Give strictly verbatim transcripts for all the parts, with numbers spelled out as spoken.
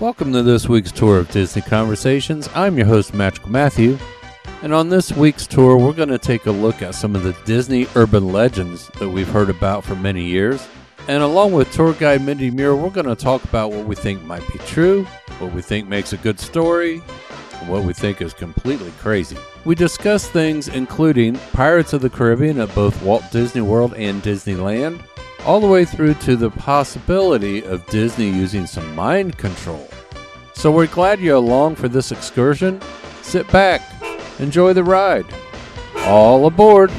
Welcome to this week's tour of Disney Conversations. I'm your host, Magical Matthew, and on this week's tour, we're going to take a look at some of the Disney urban legends that we've heard about for many years. And along with tour guide Mindy Muir, we're going to talk about what we think might be true, what we think makes a good story, and what we think is completely crazy. We discuss things including Pirates of the Caribbean at both Walt Disney World and Disneyland, all the way through to the possibility of Disney using some mind control. So we're glad you're along for this excursion. Sit back, enjoy the ride. All aboard!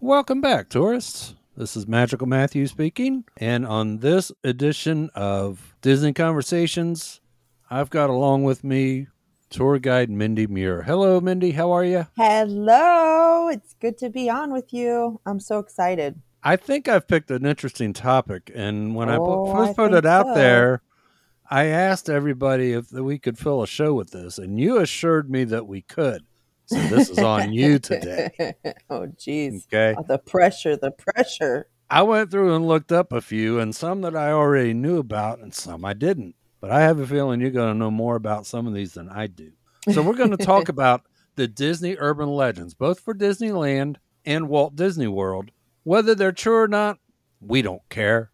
Welcome back, tourists. This is Magical Matthew speaking, and on this edition of Disney Conversations, I've got along with me tour guide Mindy Muir. Hello, Mindy. How are you? Hello. It's good to be on with you. I'm so excited. I think I've picked an interesting topic, and when oh, I first put I it out so. there, I asked everybody if we could fill a show with this, and you assured me that we could. So this is on you today. Oh, geez. Okay. Oh, the pressure, the pressure. I went through and looked up a few, and some that I already knew about and some I didn't. But I have a feeling you're going to know more about some of these than I do. So we're going to talk about the Disney urban legends, both for Disneyland and Walt Disney World. Whether they're true or not, we don't care.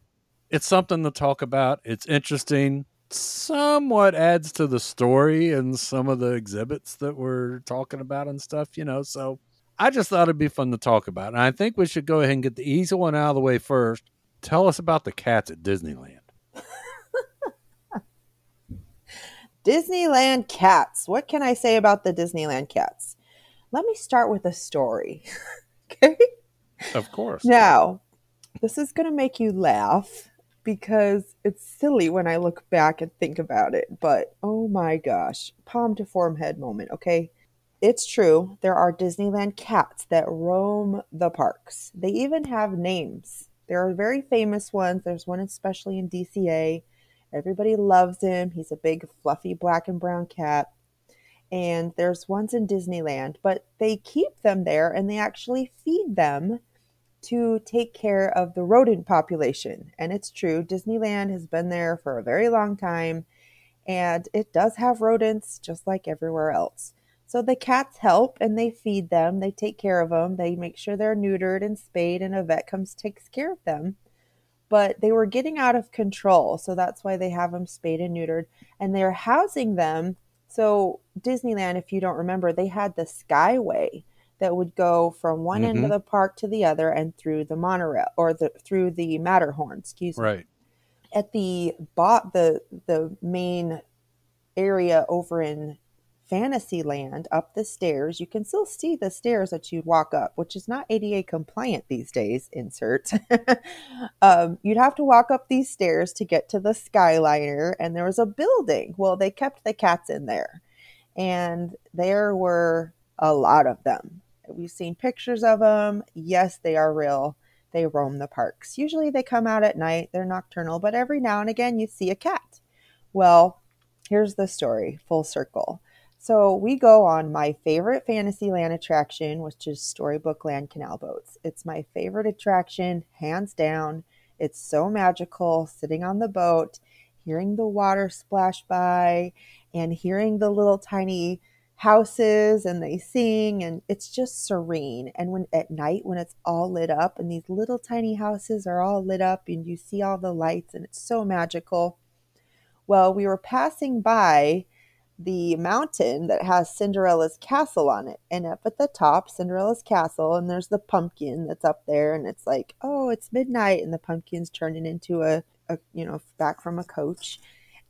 It's something to talk about. It's interesting. Somewhat adds to the story and some of the exhibits that we're talking about and stuff, you know, so I just thought it'd be fun to talk about. And I think we should go ahead and get the easy one out of the way first. Tell us about the cats at Disneyland. Disneyland cats. What can I say about the Disneyland cats? Let me start with a story. Okay. Of course. Now, this is going to make you laugh, because it's silly when I look back and think about it. But, oh my gosh, palm to forehead moment, okay? It's true. There are Disneyland cats that roam the parks. They even have names. There are very famous ones. There's one especially in D C A. Everybody loves him. He's a big, fluffy, black and brown cat. And there's ones in Disneyland. But they keep them there, and they actually feed them to take care of the rodent population. And it's true, Disneyland has been there for a very long time, and it does have rodents just like everywhere else. So the cats help, and they feed them, they take care of them, they make sure they're neutered and spayed, and a vet comes takes care of them. But they were getting out of control, so that's why they have them spayed and neutered, and they're housing them. So Disneyland, if you don't remember, they had the Skyway that would go from one mm-hmm. end of the park to the other and through the monorail or the through the Matterhorn, excuse right. me. At the bot the the main area over in Fantasyland, up the stairs, you can still see the stairs that you'd walk up, which is not A D A compliant these days, insert. um, you'd have to walk up these stairs to get to the Skyliner, and there was a building. Well, they kept the cats in there, and there were a lot of them. We've seen pictures of them. Yes, they are real. They roam the parks. Usually they come out at night. They're nocturnal, but every now and again you see a cat. Well, here's the story, full circle. So we go on my favorite Fantasyland attraction, which is Storybook Land Canal Boats. It's my favorite attraction, hands down. It's so magical, sitting on the boat, hearing the water splash by, and hearing the little tiny houses, and they sing, and it's just serene. And when at night, when it's all lit up, and these little tiny houses are all lit up, and you see all the lights, and it's so magical. Well, we were passing by the mountain that has Cinderella's castle on it, and up at the top, Cinderella's castle, and there's the pumpkin that's up there, and it's like, oh, it's midnight, and the pumpkin's turning into a, a you know, back from a coach.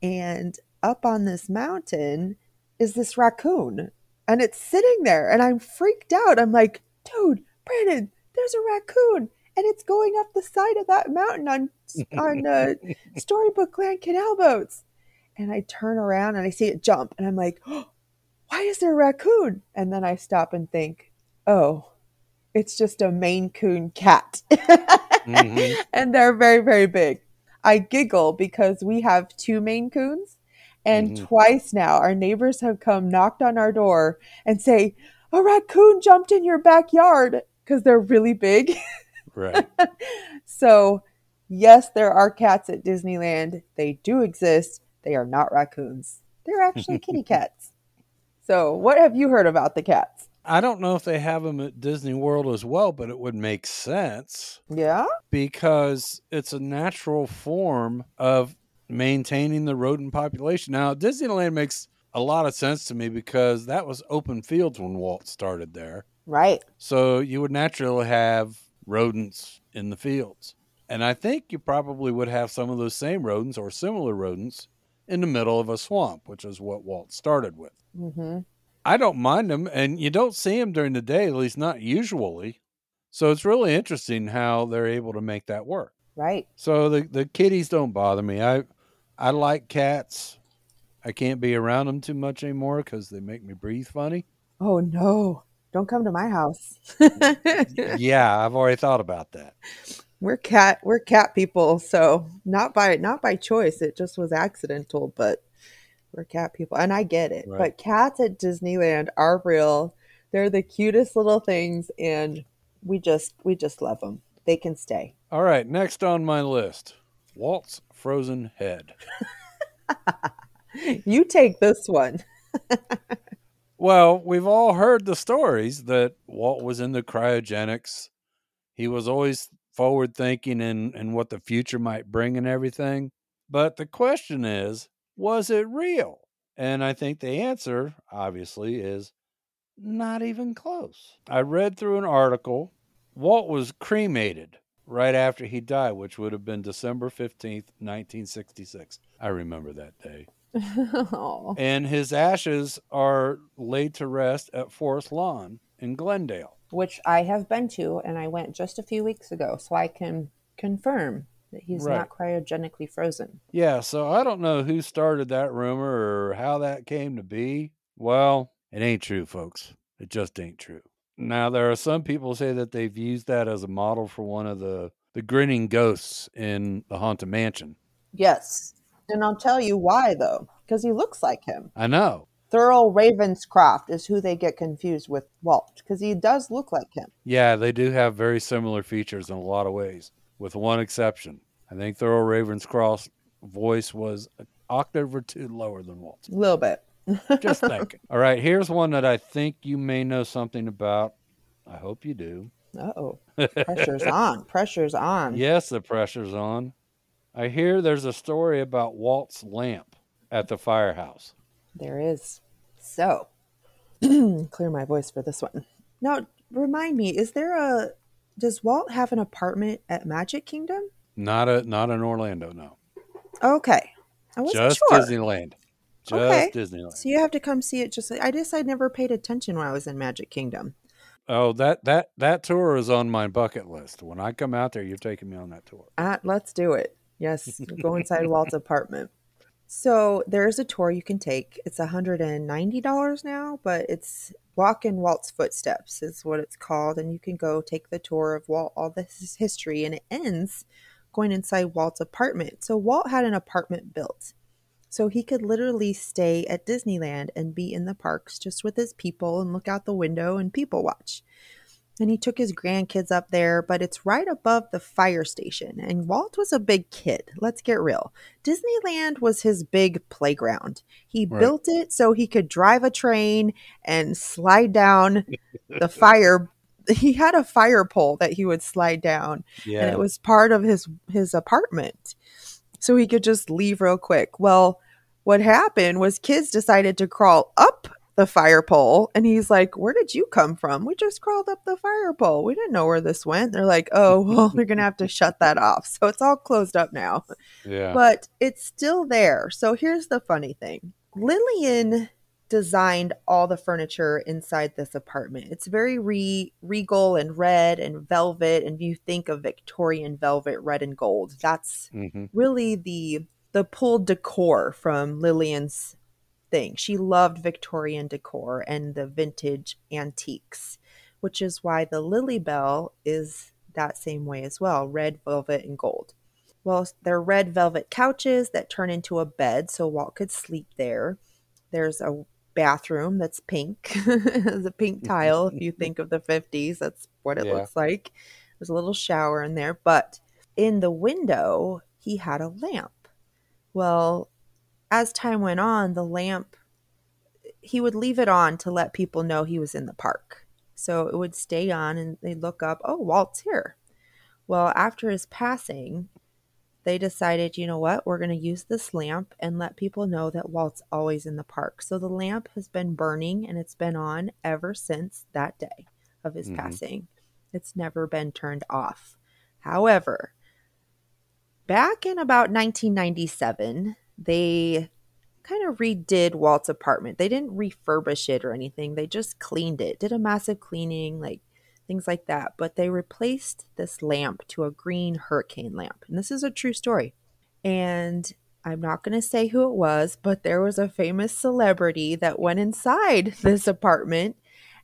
And up on this mountain is this raccoon, and it's sitting there, and I'm freaked out. I'm like, dude, Brandon, there's a raccoon, and it's going up the side of that mountain on on uh, Storybook Land Canal Boats. And I turn around and I see it jump, and I'm like, oh, why is there a raccoon? And then I stop and think, oh, it's just a Maine Coon cat. Mm-hmm. And they're very, very big. I giggle because we have two Maine Coons, And mm-hmm. twice now, our neighbors have come, knocked on our door and say, a raccoon jumped in your backyard, because they're really big. Right. So yes, there are cats at Disneyland. They do exist. They are not raccoons. They're actually kitty cats. So what have you heard about the cats? I don't know if they have them at Disney World as well, but it would make sense. Yeah. Because it's a natural form of maintaining the rodent population. Now, Disneyland makes a lot of sense to me because that was open fields when Walt started there. Right. So you would naturally have rodents in the fields. And I think you probably would have some of those same rodents or similar rodents in the middle of a swamp, which is what Walt started with. Mm-hmm. I don't mind them, and you don't see them during the day, at least not usually. So it's really interesting how they're able to make that work. Right. So the, the kitties don't bother me. I I like cats. I can't be around them too much anymore because they make me breathe funny. Oh, no. Don't come to my house. Yeah, I've already thought about that. We're cat we're cat people, so not by not by choice. It just was accidental, but we're cat people, and I get it. Right. But cats at Disneyland are real. They're the cutest little things, and we just we just love them. They can stay. All right, next on my list, Walt's frozen head. You take this one. Well, we've all heard the stories that Walt was into cryogenics. He was always forward thinking and, and what the future might bring and everything. But the question is, was it real? And I think the answer, obviously, is not even close. I read through an article. Walt was cremated right after he died, which would have been December fifteenth, nineteen sixty-six. I remember that day. Oh. And his ashes are laid to rest at Forest Lawn in Glendale, which I have been to, and I went just a few weeks ago, so I can confirm that he's right. Not cryogenically frozen. Yeah, so I don't know who started that rumor or how that came to be. Well, it ain't true, folks. It just ain't true. Now, there are some people who say that they've used that as a model for one of the, the grinning ghosts in the Haunted Mansion. Yes, and I'll tell you why, though, because he looks like him. I know. Thurl Ravenscroft is who they get confused with Walt, because he does look like him. Yeah, they do have very similar features in a lot of ways, with one exception. I think Thurl Ravenscroft's voice was an octave or two lower than Walt's. A little bit. Just thinking. All right, here's one that I think you may know something about. I hope you do. Uh-oh. Pressure's on. Pressure's on. Yes, the pressure's on. I hear there's a story about Walt's lamp at the firehouse. There is. So, clear my voice for this one. Now, remind me, is there a, does Walt have an apartment at Magic Kingdom? Not a, not in Orlando, no. Okay. I wasn't sure. Just Disneyland. Just okay. Disneyland. So you have to come see it just, I guess I never paid attention when I was in Magic Kingdom. Oh, that, that, that tour is on my bucket list. When I come out there, you're taking me on that tour. Uh, let's do it. Yes. Go inside Walt's apartment. So there's a tour you can take. It's one hundred ninety dollars now, but it's Walk in Walt's Footsteps is what it's called. And you can go take the tour of Walt, all this history. And it ends going inside Walt's apartment. So Walt had an apartment built. So he could literally stay at Disneyland and be in the parks just with his people and look out the window and people watch. And he took his grandkids up there, but it's right above the fire station. And Walt was a big kid. Let's get real. Disneyland was his big playground. He right. built it so he could drive a train and slide down the fire. He had a fire pole that he would slide down. Yeah. And it was part of his, his apartment. So he could just leave real quick. Well, what happened was kids decided to crawl up the fire pole, and he's like, where did you come from? We just crawled up the fire pole. We didn't know where this went. They're like, oh, well, they're gonna have to shut that off, so it's all closed up now. Yeah, but it's still there. So here's the funny thing. Lillian designed all the furniture inside this apartment. It's very re- regal and red and velvet, and you think of Victorian velvet, red and gold. That's mm-hmm. really the the pulled decor from Lillian's thing. She loved Victorian decor and the vintage antiques, which is why the Lilybell is that same way as well, red velvet and gold. Well, there are red velvet couches that turn into a bed, so Walt could sleep there. There's a bathroom that's pink. It's a pink tile. If you think of the fifties, that's what it yeah. looks like. There's a little shower in there. But in the window, he had a lamp. Well, as time went on, the lamp, he would leave it on to let people know he was in the park. So it would stay on and they'd look up, oh, Walt's here. Well, after his passing, they decided, you know what, we're going to use this lamp and let people know that Walt's always in the park. So the lamp has been burning and it's been on ever since that day of his mm-hmm. passing. It's never been turned off. However, back in about nineteen ninety-seven, they kind of redid Walt's apartment. They didn't refurbish it or anything. They just cleaned it, did a massive cleaning, like things like that. But they replaced this lamp to a green hurricane lamp. And this is a true story. And I'm not going to say who it was, but there was a famous celebrity that went inside this apartment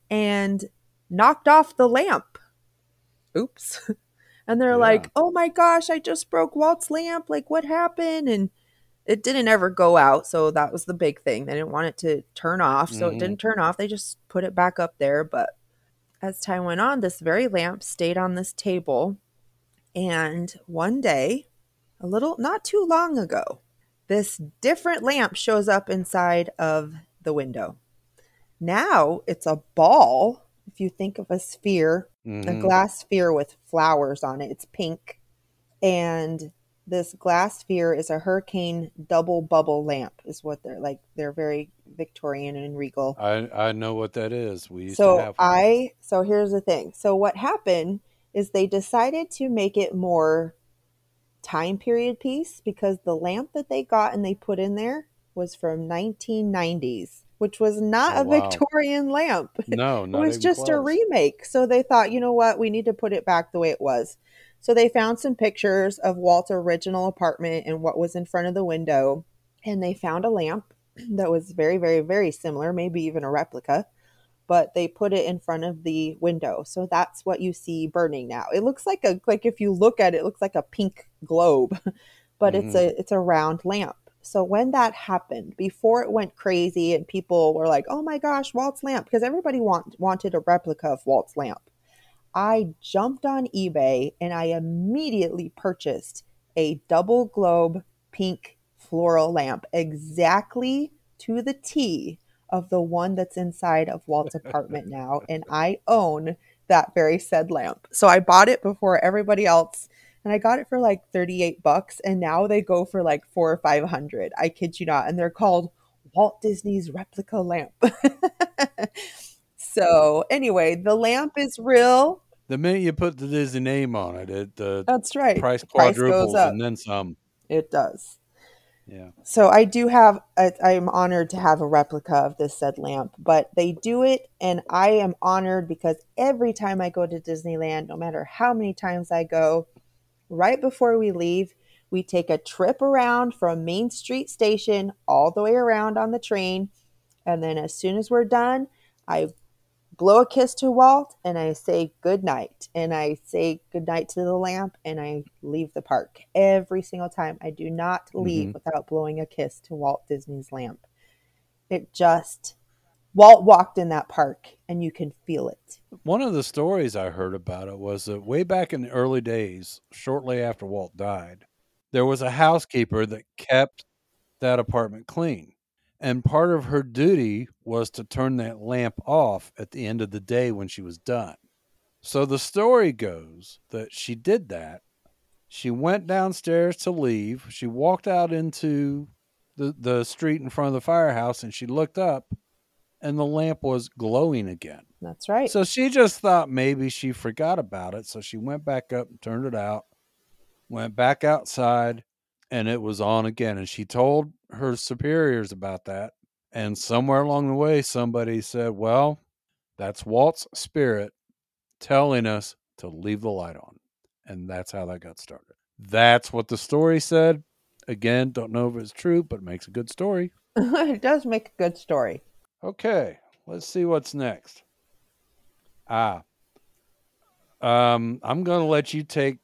and knocked off the lamp. Oops. And they're yeah. like, oh my gosh, I just broke Walt's lamp. Like, what happened? And it didn't ever go out. So that was the big thing. They didn't want it to turn off. So mm-hmm. it didn't turn off. They just put it back up there. But as time went on, this very lamp stayed on this table. And one day, a little, not too long ago, this different lamp shows up inside of the window. Now it's a ball. If you think of a sphere, mm-hmm. a glass sphere with flowers on it, it's pink. And this glass sphere is a hurricane double bubble lamp is what they're like. They're very Victorian and regal. I, I know what that is. We used so to have one. I, so here's the thing. So what happened is they decided to make it more time period piece because the lamp that they got and they put in there was from nineteen nineties, which was not oh, a wow. Victorian lamp. No, not It was just close. a remake. So they thought, you know what? We need to put it back the way it was. So they found some pictures of Walt's original apartment and what was in front of the window. And they found a lamp that was very, very, very similar, maybe even a replica. But they put it in front of the window. So that's what you see burning now. It looks like a, like if you look at it, it looks like a pink globe. But mm-hmm. it's a it's a round lamp. So when that happened, before it went crazy and people were like, oh my gosh, Walt's lamp, because everybody want, wanted a replica of Walt's lamp. I jumped on eBay and I immediately purchased a double globe pink floral lamp exactly to the T of the one that's inside of Walt's apartment now. And I own that very said lamp. So I bought it before everybody else and I got it for like thirty-eight bucks. And now they go for like four or five hundred. I kid you not. And they're called Walt Disney's replica lamp. So anyway, the lamp is real. The minute you put the Disney name on it, it the that's right. price quadruples price goes up. And then some. It does. Yeah. So I do have, I, I'm honored to have a replica of this said lamp, but they do it. And I am honored because every time I go to Disneyland, no matter how many times I go, right before we leave, we take a trip around from Main Street Station all the way around on the train. And then as soon as we're done, I blow a kiss to Walt and I say good night and I say good night to the lamp and I leave the park every single time. I do not leave mm-hmm. without blowing a kiss to Walt Disney's lamp. It just, Walt walked in that park and you can feel it. One of the stories I heard about it was that way back in the early days, shortly after Walt died, there was a housekeeper that kept that apartment clean. And part of her duty was to turn that lamp off at the end of the day when she was done. So the story goes that she did that. She went downstairs to leave. She walked out into the, the street in front of the firehouse and she looked up and the lamp was glowing again. That's right. So she just thought maybe she forgot about it. So she went back up and turned it out, went back outside and it was on again. And she told her superiors about that, and somewhere along the way somebody said, well, that's Walt's spirit telling us to leave the light on, and that's how that got started. That's what the story said. Again, don't know if it's true, but it makes a good story. It does make a good story. Okay, let's see what's next. ah um I'm gonna let you take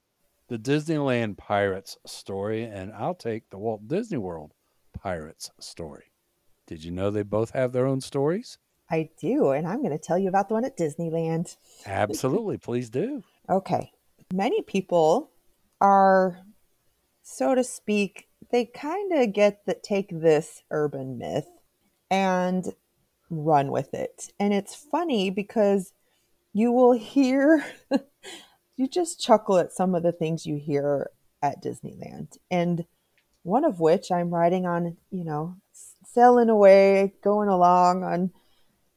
the Disneyland Pirates story, and I'll take the Walt Disney World Pirates story. Did you know they both have their own stories? I do, and I'm going to tell you about the one at Disneyland. Absolutely, please do. Okay. Many people are, so to speak, they kind of get that, take this urban myth and run with it. And it's funny because you will hear, you just chuckle at some of the things you hear at Disneyland. And one of which I'm riding on, you know, sailing away, going along on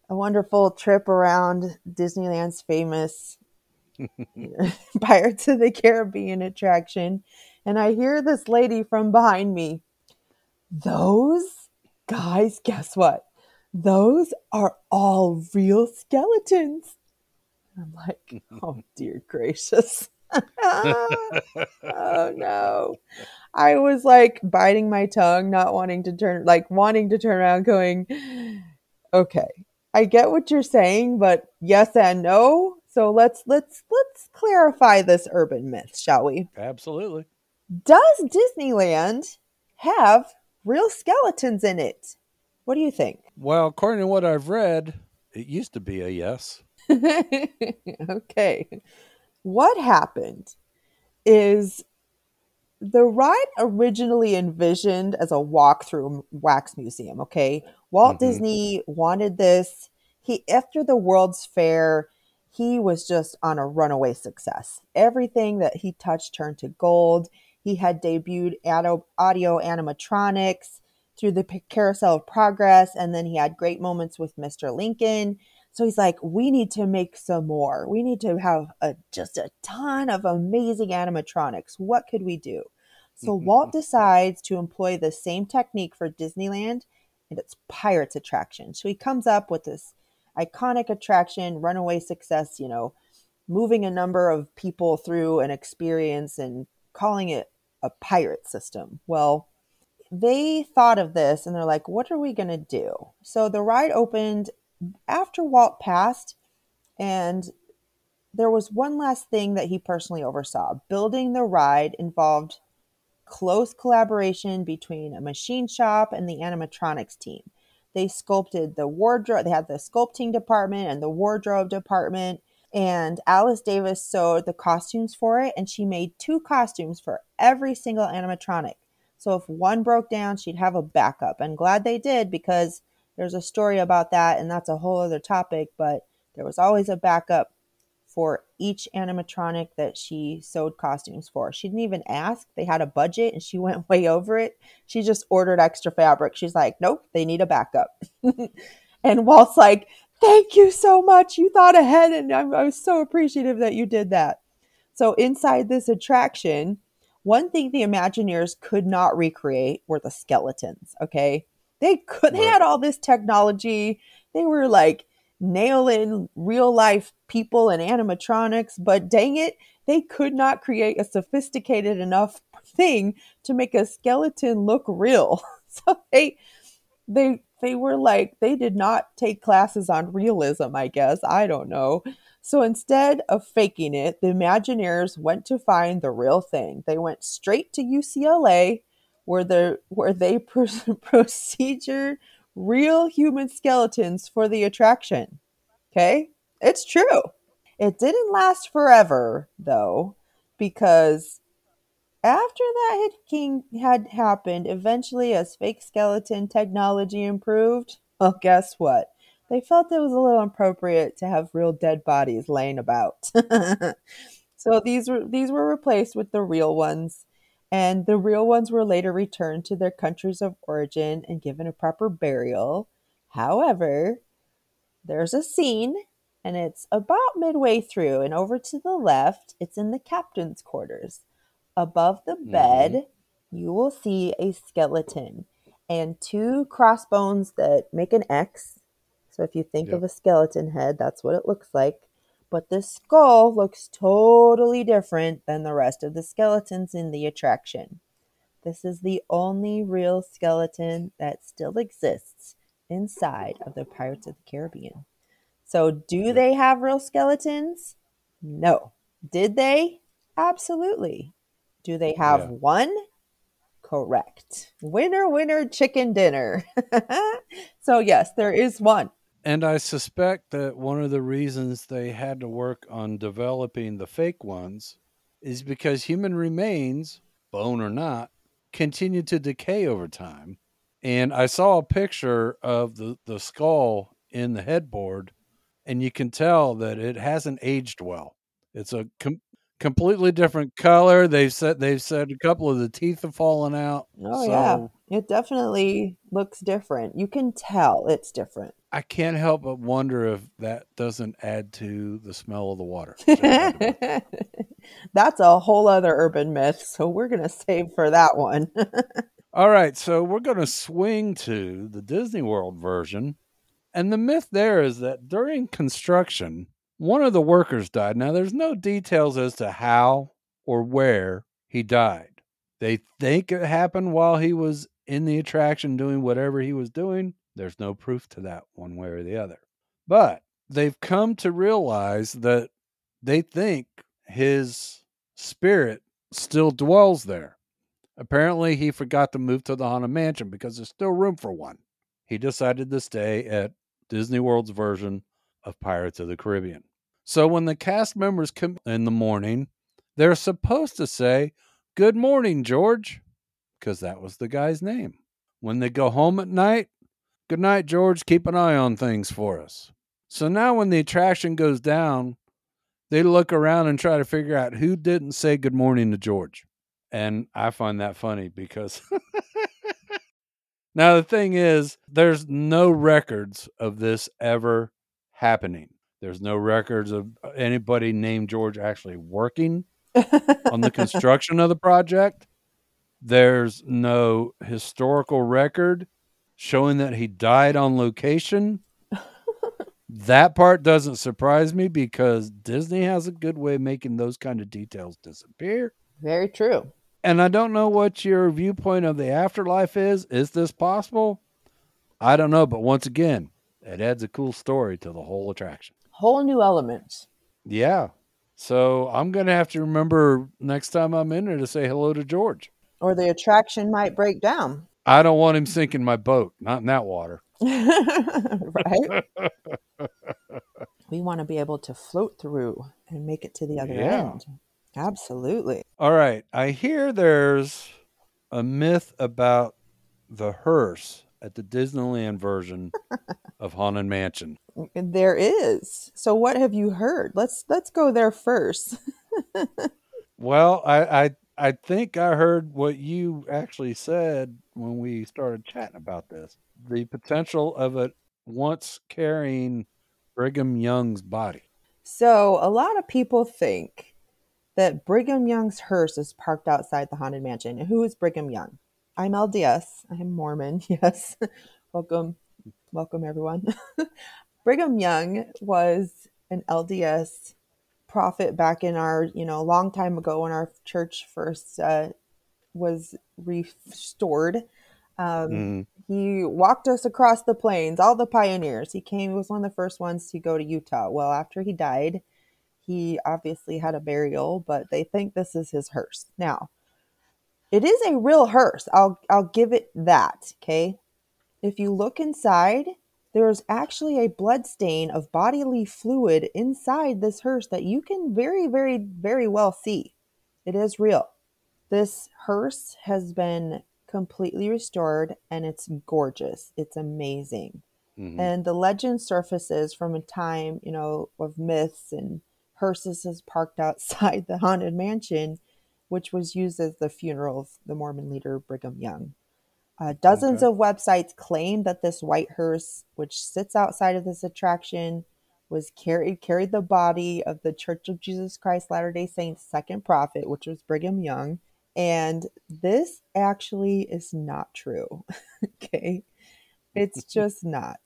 a wonderful trip around Disneyland's famous Pirates of the Caribbean attraction. And I hear this lady from behind me, those guys, guess what? Those are all real skeletons. I'm like, oh, dear gracious. Oh, no. I was like biting my tongue, not wanting to turn, like wanting to turn around going, okay, I get what you're saying, but yes and no. So let's let's let's clarify this urban myth, shall we? Absolutely. Does Disneyland have real skeletons in it? What do you think? Well, according to what I've read, it used to be a yes. Okay. What happened is the ride originally envisioned as a walk-through wax museum, okay? Walt mm-hmm. Disney wanted this. He, after the World's Fair, he was just on a runaway success. Everything that he touched turned to gold. He had debuted audio, audio animatronics through the Carousel of Progress, and then he had great moments with Mister Lincoln. So he's like, we need to make some more. We need to have a, just a ton of amazing animatronics. What could we do? So mm-hmm. Walt decides to employ the same technique for Disneyland and its Pirates attraction. So he comes up with this iconic attraction, runaway success, you know, moving a number of people through an experience and calling it a pirate system. Well, they thought of this and they're like, what are we going to do? So the ride opened after Walt passed, and there was one last thing that he personally oversaw. Building the ride involved close collaboration between a machine shop and the animatronics team. They sculpted the wardrobe. They had the sculpting department and the wardrobe department. And Alice Davis sewed the costumes for it. And she made two costumes for every single animatronic. So if one broke down, she'd have a backup. And glad they did, because there's a story about that. And that's a whole other topic. But there was always a backup for each animatronic that she sewed costumes for. She didn't even ask. They had a budget and she went way over it. She just ordered extra fabric. She's like, nope, they need a backup. And Walt's like, thank you so much. You thought ahead, and I, I was so appreciative that you did that. So inside this attraction, one thing the Imagineers could not recreate were the skeletons, okay? They could. Right. They had all this technology. They were like, nail in real life people and animatronics, but dang it, they could not create a sophisticated enough thing to make a skeleton look real. So they they they were like, they did not take classes on realism, I guess. I don't know. So instead of faking it, the Imagineers went to find the real thing. They went straight to U C L A where the where they pr- procedure real human skeletons for the attraction. Okay? It's true. It didn't last forever, though, because after that had happened, eventually as fake skeleton technology improved, well, guess what? They felt it was a little inappropriate to have real dead bodies laying about. So these were, these were replaced with the real ones. And the real ones were later returned to their countries of origin and given a proper burial. However, there's a scene, and it's about midway through, and over to the left, it's in the captain's quarters. Above the bed, mm-hmm. you will see a skeleton and two crossbones that make an X. So if you think yep. of a skeleton head, that's what it looks like. But this skull looks totally different than the rest of the skeletons in the attraction. This is the only real skeleton that still exists inside of the Pirates of the Caribbean. So do they have real skeletons? No. Did they? Absolutely. Do they have yeah. one? Correct. Winner, winner, chicken dinner. So yes, there is one. And I suspect that one of the reasons they had to work on developing the fake ones is because human remains, bone or not, continue to decay over time. And I saw a picture of the, the skull in the headboard, and you can tell that it hasn't aged well. It's a com- completely different color. They've said they've said a couple of the teeth have fallen out. Oh, so yeah. It definitely looks different. You can tell it's different. I can't help but wonder if that doesn't add to the smell of the water. That's a whole other urban myth, so we're going to save for that one. All right, so we're going to swing to the Disney World version. And the myth there is that during construction, one of the workers died. Now, there's no details as to how or where he died. They think it happened while he was in the attraction doing whatever he was doing. There's no proof to that one way or the other. But they've come to realize that they think his spirit still dwells there. Apparently, he forgot to move to the Haunted Mansion because there's still room for one. He decided to stay at Disney World's version of Pirates of the Caribbean. So when the cast members come in the morning, they're supposed to say, "Good morning, George," because that was the guy's name. When they go home at night, "Good night, George. Keep an eye on things for us." So now when the attraction goes down, they look around and try to figure out who didn't say good morning to George. And I find that funny because... Now, the thing is, there's no records of this ever happening. There's no records of anybody named George actually working on the construction of the project. There's no historical record showing that he died on location. That part doesn't surprise me because Disney has a good way of making those kind of details disappear. Very true. And I don't know what your viewpoint of the afterlife is. Is this possible? I don't know. But once again, it adds a cool story to the whole attraction. Whole new elements. Yeah. So I'm going to have to remember next time I'm in there to say hello to George. Or the attraction might break down. I don't want him sinking my boat. Not in that water. Right? We want to be able to float through and make it to the other yeah. end. Absolutely. All right. I hear there's a myth about the hearse at the Disneyland version of Haunted Mansion. There is. So what have you heard? Let's let's go there first. Well, I, I I think I heard what you actually said when we started chatting about this. The potential of it once carrying Brigham Young's body. So a lot of people think that Brigham Young's hearse is parked outside the Haunted Mansion. And who is Brigham Young? I'm L D S. I'm Mormon. Yes. Welcome. Welcome, everyone. Brigham Young was an L D S prophet back in our, you know, a long time ago when our church first uh, was restored. Um, mm. He walked us across the plains, all the pioneers. He came, he was one of the first ones to go to Utah. Well, after he died, he obviously had a burial, but they think this is his hearse. Now, it is a real hearse. I'll, I'll give it that. Okay. If you look inside, there is actually a blood stain of bodily fluid inside this hearse that you can very, very, very well see. It is real. This hearse has been completely restored and it's gorgeous. It's amazing. Mm-hmm. And the legend surfaces from a time, you know, of myths and hearses is parked outside the Haunted Mansion, which was used as the funeral of the Mormon leader Brigham Young. Uh, dozens okay. of websites claim that this white hearse, which sits outside of this attraction, was carried carried the body of the Church of Jesus Christ, Latter-day Saints second prophet, which was Brigham Young. And this actually is not true. Okay. It's just not.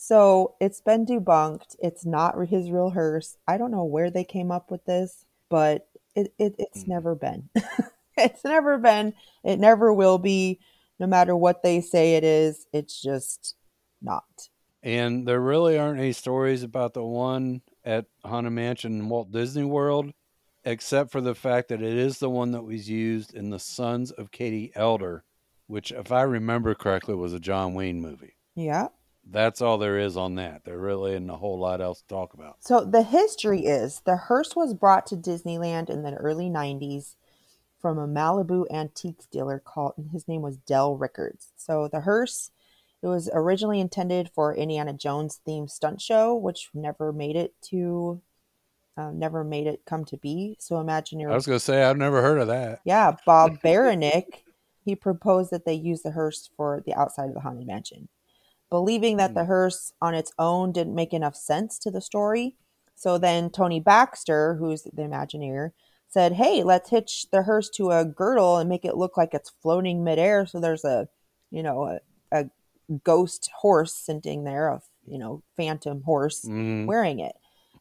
So it's been debunked. It's not his real hearse. I don't know where they came up with this, but it, it it's mm. never been. It's never been. It never will be. No matter what they say it is, it's just not. And there really aren't any stories about the one at Haunted Mansion in Walt Disney World except for the fact that it is the one that was used in the Sons of Katie Elder, which, if I remember correctly, was a John Wayne movie. Yeah. That's all there is on that. There really isn't a whole lot else to talk about. So the history is the hearse was brought to Disneyland in the early nineties from a Malibu antiques dealer called, and his name was Del Rickards. So the hearse, it was originally intended for Indiana Jones themed stunt show, which never made it to, uh, never made it come to be. So imagine you're. I was going to say, I've never heard of that. Yeah. Bob Berenick, he proposed that they use the hearse for the outside of the Haunted Mansion, believing that the hearse on its own didn't make enough sense to the story. So then Tony Baxter, who's the Imagineer, said, hey, let's hitch the hearse to a girdle and make it look like it's floating midair. So there's a, you know, a, a ghost horse sitting there, a, you know, phantom horse mm-hmm. wearing it.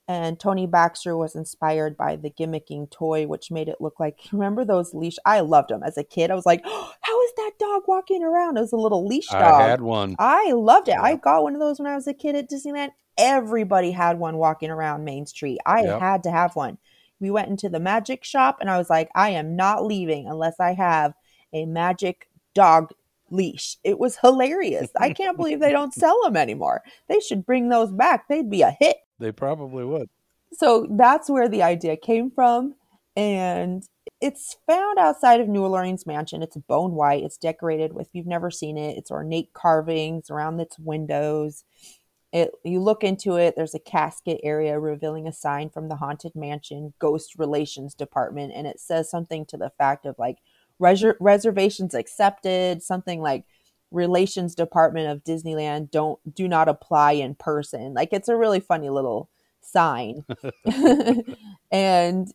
And Tony Baxter was inspired by the gimmicking toy, which made it look like, remember those leash? I loved them as a kid. I was like, oh, how is that dog walking around? It was a little leash dog. I had one. I loved it. Yeah. I got one of those when I was a kid at Disneyland. Everybody had one walking around Main Street. I yep. had to have one. We went into the magic shop and I was like, I am not leaving unless I have a magic dog leash. It was hilarious. I can't believe they don't sell them anymore. They should bring those back. They'd be a hit. They probably would. So that's where the idea came from. And it's found outside of New Orleans Mansion. It's bone white. It's decorated with, if you've never seen it, it's ornate carvings around its windows. It, you look into it, there's a casket area revealing a sign from the Haunted Mansion Ghost Relations Department. And it says something to the fact of like res- reservations accepted, something like, Relations Department of Disneyland don't do not apply in person. Like, it's a really funny little sign. And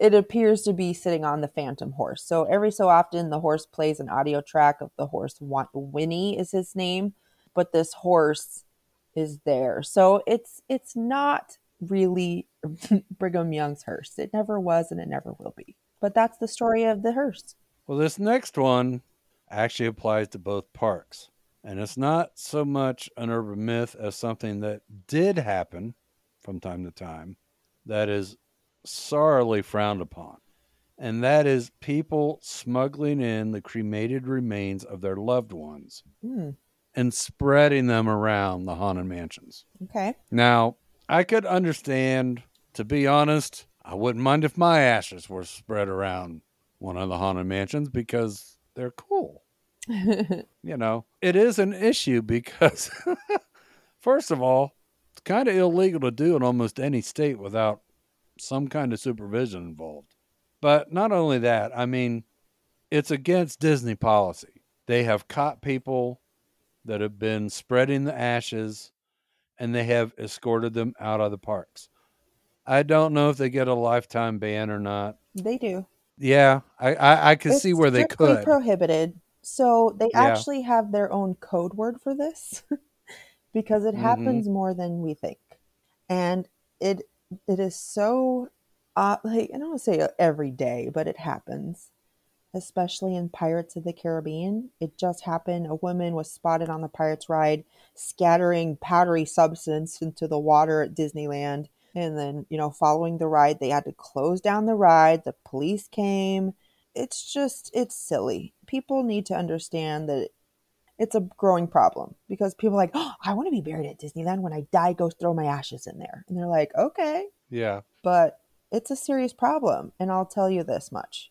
it appears to be sitting on the phantom horse. So every so often the horse plays an audio track of the horse. Winnie is his name, but this horse is there. So it's it's not really Brigham Young's hearse. It never was and it never will be. But that's the story of the hearse. Well, this next one actually applies to both parks. And it's not so much an urban myth as something that did happen from time to time that is sorely frowned upon. And that is people smuggling in the cremated remains of their loved ones mm. and spreading them around the haunted mansions. Okay. Now, I could understand, to be honest, I wouldn't mind if my ashes were spread around one of the haunted mansions because they're cool. You know, it is an issue because, first of all, it's kind of illegal to do in almost any state without some kind of supervision involved. But not only that, I mean, it's against Disney policy. They have caught people that have been spreading the ashes and they have escorted them out of the parks. I don't know if they get a lifetime ban or not. They do. Yeah, I, I, I could it's see where they could. It's prohibited. So they yeah. actually have their own code word for this because it mm-hmm. happens more than we think. And it it is so, uh, like, I don't want to say every day, but it happens, especially in Pirates of the Caribbean. It just happened. A woman was spotted on the Pirates ride scattering powdery substance into the water at Disneyland. And then, you know, following the ride, they had to close down the ride. The police came. It's just, it's silly. People need to understand that it's a growing problem because people are like, oh, I want to be buried at Disneyland. When I die, go throw my ashes in there. And they're like, okay. Yeah. But it's a serious problem. And I'll tell you this much.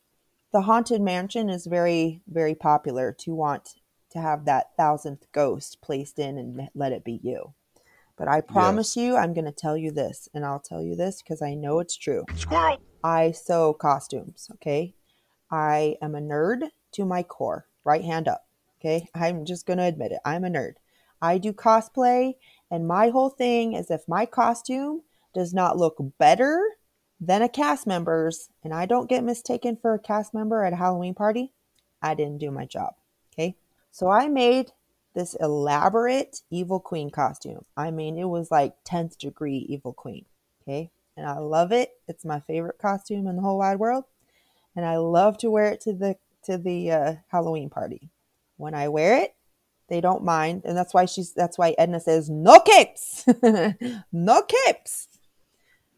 The Haunted Mansion is very, very popular to want to have that thousandth ghost placed in and let it be you. But I promise yes. you, I'm going to tell you this. And I'll tell you this because I know it's true. Squirrel! I sew costumes, okay? I am a nerd to my core. Right hand up, okay? I'm just going to admit it. I'm a nerd. I do cosplay. And my whole thing is if my costume does not look better than a cast member's, and I don't get mistaken for a cast member at a Halloween party, I didn't do my job, okay? So I made this elaborate Evil Queen costume. I mean, it was like tenth degree Evil Queen. Okay. And I love it. It's my favorite costume in the whole wide world. And I love to wear it to the, to the uh, Halloween party. When I wear it, they don't mind. And that's why she's, that's why Edna says, no capes, no capes.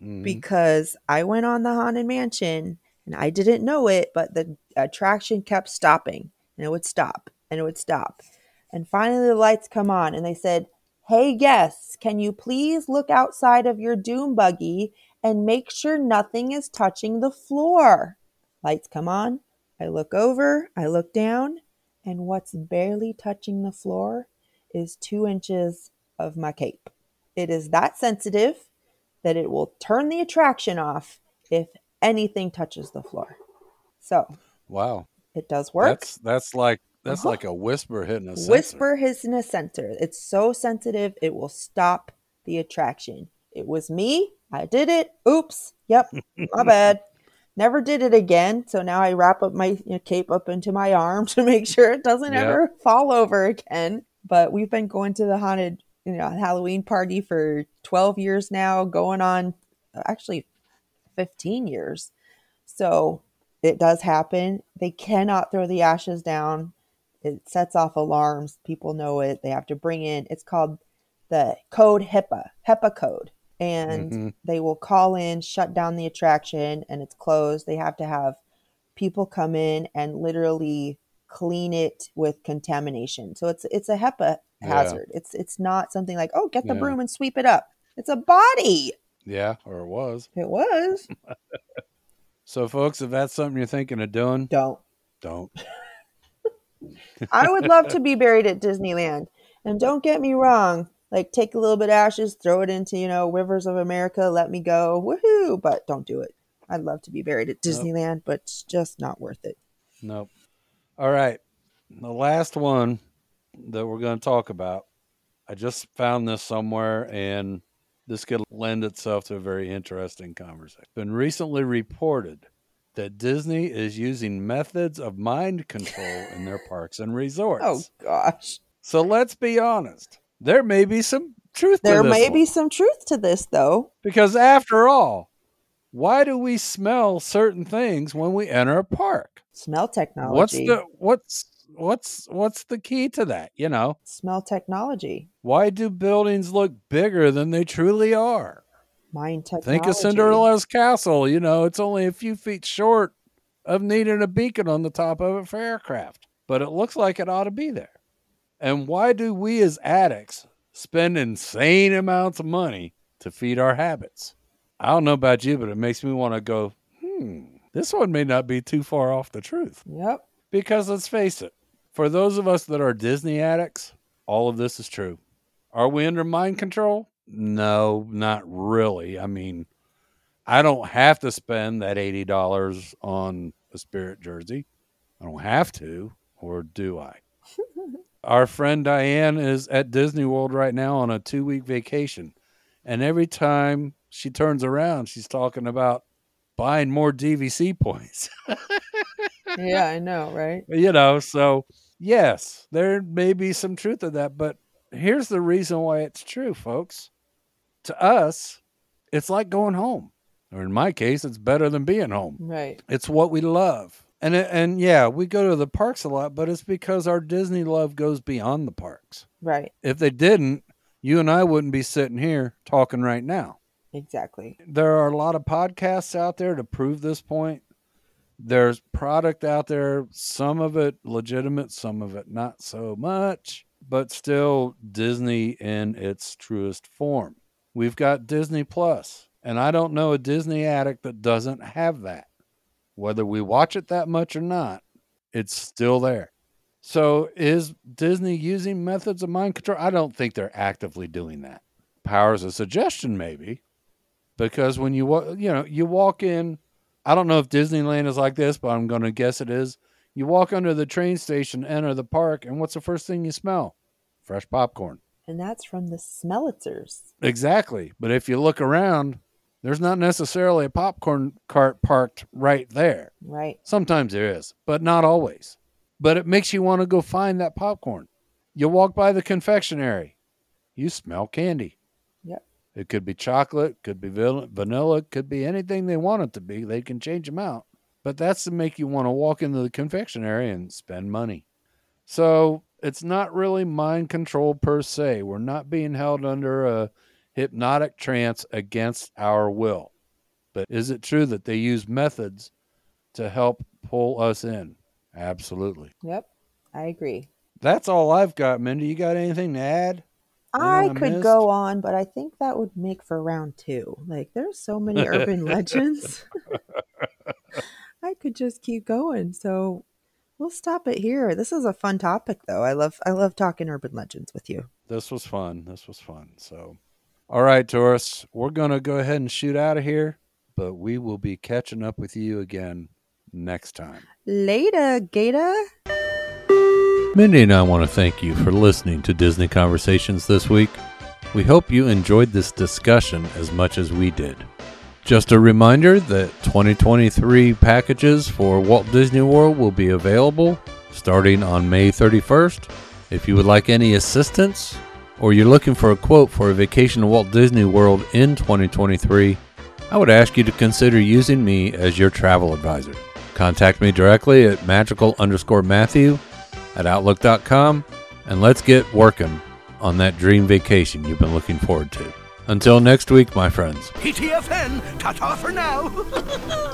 mm-hmm. because I went on the Haunted Mansion and I didn't know it, but the attraction kept stopping and it would stop and it would stop. And finally the lights come on and they said, "Hey guests, can you please look outside of your doom buggy and make sure nothing is touching the floor?" Lights come on. I look over, I look down, and what's barely touching the floor is two inches of my cape. It is that sensitive that it will turn the attraction off if anything touches the floor. So, wow, it does work. That's that's like that's uh-huh. like a whisper hitting a sensor. Whisper hitting a sensor. It's so sensitive it will stop the attraction. It was me. I did it. Oops. Yep. My bad. Never did it again. So now I wrap up my you know, cape up into my arm to make sure it doesn't yep. ever fall over again. But we've been going to the haunted, you know, Halloween party for twelve years now, going on actually fifteen years. So it does happen. They cannot throw the ashes down. It sets off alarms. People know it. They have to bring in. It's called the code HIPAA, HIPAA code. And mm-hmm. they will call in, shut down the attraction, and it's closed. They have to have people come in and literally clean it with contamination. So it's it's a HIPAA hazard. Yeah. It's it's not something like, oh, get the yeah. broom and sweep it up. It's a body. Yeah, or it was. It was. So, folks, if that's something you're thinking of doing, don't. Don't. I would love to be buried at Disneyland. And don't get me wrong. Like, take a little bit of ashes, throw it into, you know, Rivers of America, let me go, woohoo, but don't do it. I'd love to be buried at Disneyland, nope. but it's just not worth it. Nope. All right. The last one that we're going to talk about, I just found this somewhere, and this could lend itself to a very interesting conversation. It's been recently reported that Disney is using methods of mind control in their parks and resorts. Oh, gosh. So let's be honest. There may be some truth to this. There may be some truth to this, though. Because after all, why do we smell certain things when we enter a park? Smell technology. What's the what's what's what's the key to that, you know? Smell technology. Why do buildings look bigger than they truly are? Mind technology. Think of Cinderella's castle, you know, it's only a few feet short of needing a beacon on the top of it for aircraft. But it looks like it ought to be there. And why do we as addicts spend insane amounts of money to feed our habits? I don't know about you, but it makes me want to go, hmm, this one may not be too far off the truth. Yep. Because let's face it, for those of us that are Disney addicts, all of this is true. Are we under mind control? No, not really. I mean, I don't have to spend that eighty dollars on a Spirit jersey. I don't have to, or do I? Our friend Diane is at Disney World right now on a two-week vacation. And every time she turns around, she's talking about buying more D V C points. Yeah, I know, right? You know, so yes, there may be some truth to that. But here's the reason why it's true, folks. To us, it's like going home. Or in my case, it's better than being home. Right. It's what we love. And, and yeah, we go to the parks a lot, but it's because our Disney love goes beyond the parks. Right. If they didn't, you and I wouldn't be sitting here talking right now. Exactly. There are a lot of podcasts out there to prove this point. There's product out there, some of it legitimate, some of it not so much, but still Disney in its truest form. We've got Disney Plus, and I don't know a Disney addict that doesn't have that. Whether we watch it that much or not, it's still there. So is Disney using methods of mind control? I don't think they're actively doing that. Powers of suggestion, maybe. Because when you, you know, you walk in, I don't know if Disneyland is like this, but I'm going to guess it is. You walk under the train station, enter the park, and what's the first thing you smell? Fresh popcorn. And that's from the Smelitzers. Exactly. But if you look around, there's not necessarily a popcorn cart parked right there. Right. Sometimes there is, but not always. But it makes you want to go find that popcorn. You walk by the confectionery. You smell candy. Yep. It could be chocolate, could be vanilla, could be anything they want it to be. They can change them out. But that's to make you want to walk into the confectionery and spend money. So it's not really mind control per se. We're not being held under a hypnotic trance against our will. But is it true that they use methods to help pull us in? Absolutely. Yep, I agree. That's all I've got, Mindy. You got anything to add? I could missed? go on, but I think that would make for round two. Like, there's so many urban legends. I could just keep going. So we'll stop it here. This is a fun topic, though. I love I love talking urban legends with you. This was fun. This was fun. So, all right, tourists, we're going to go ahead and shoot out of here, but we will be catching up with you again next time. Later, Gator. Mindy and I want to thank you for listening to Disney Conversations this week. We hope you enjoyed this discussion as much as we did. Just a reminder that twenty twenty-three packages for Walt Disney World will be available starting on May thirty-first. If you would like any assistance or you're looking for a quote for a vacation to Walt Disney World in twenty twenty-three, I would ask you to consider using me as your travel advisor. Contact me directly at magical underscore Matthew at outlook dot com, and let's get working on that dream vacation you've been looking forward to. Until next week, my friends. P T F N, ta-ta for now.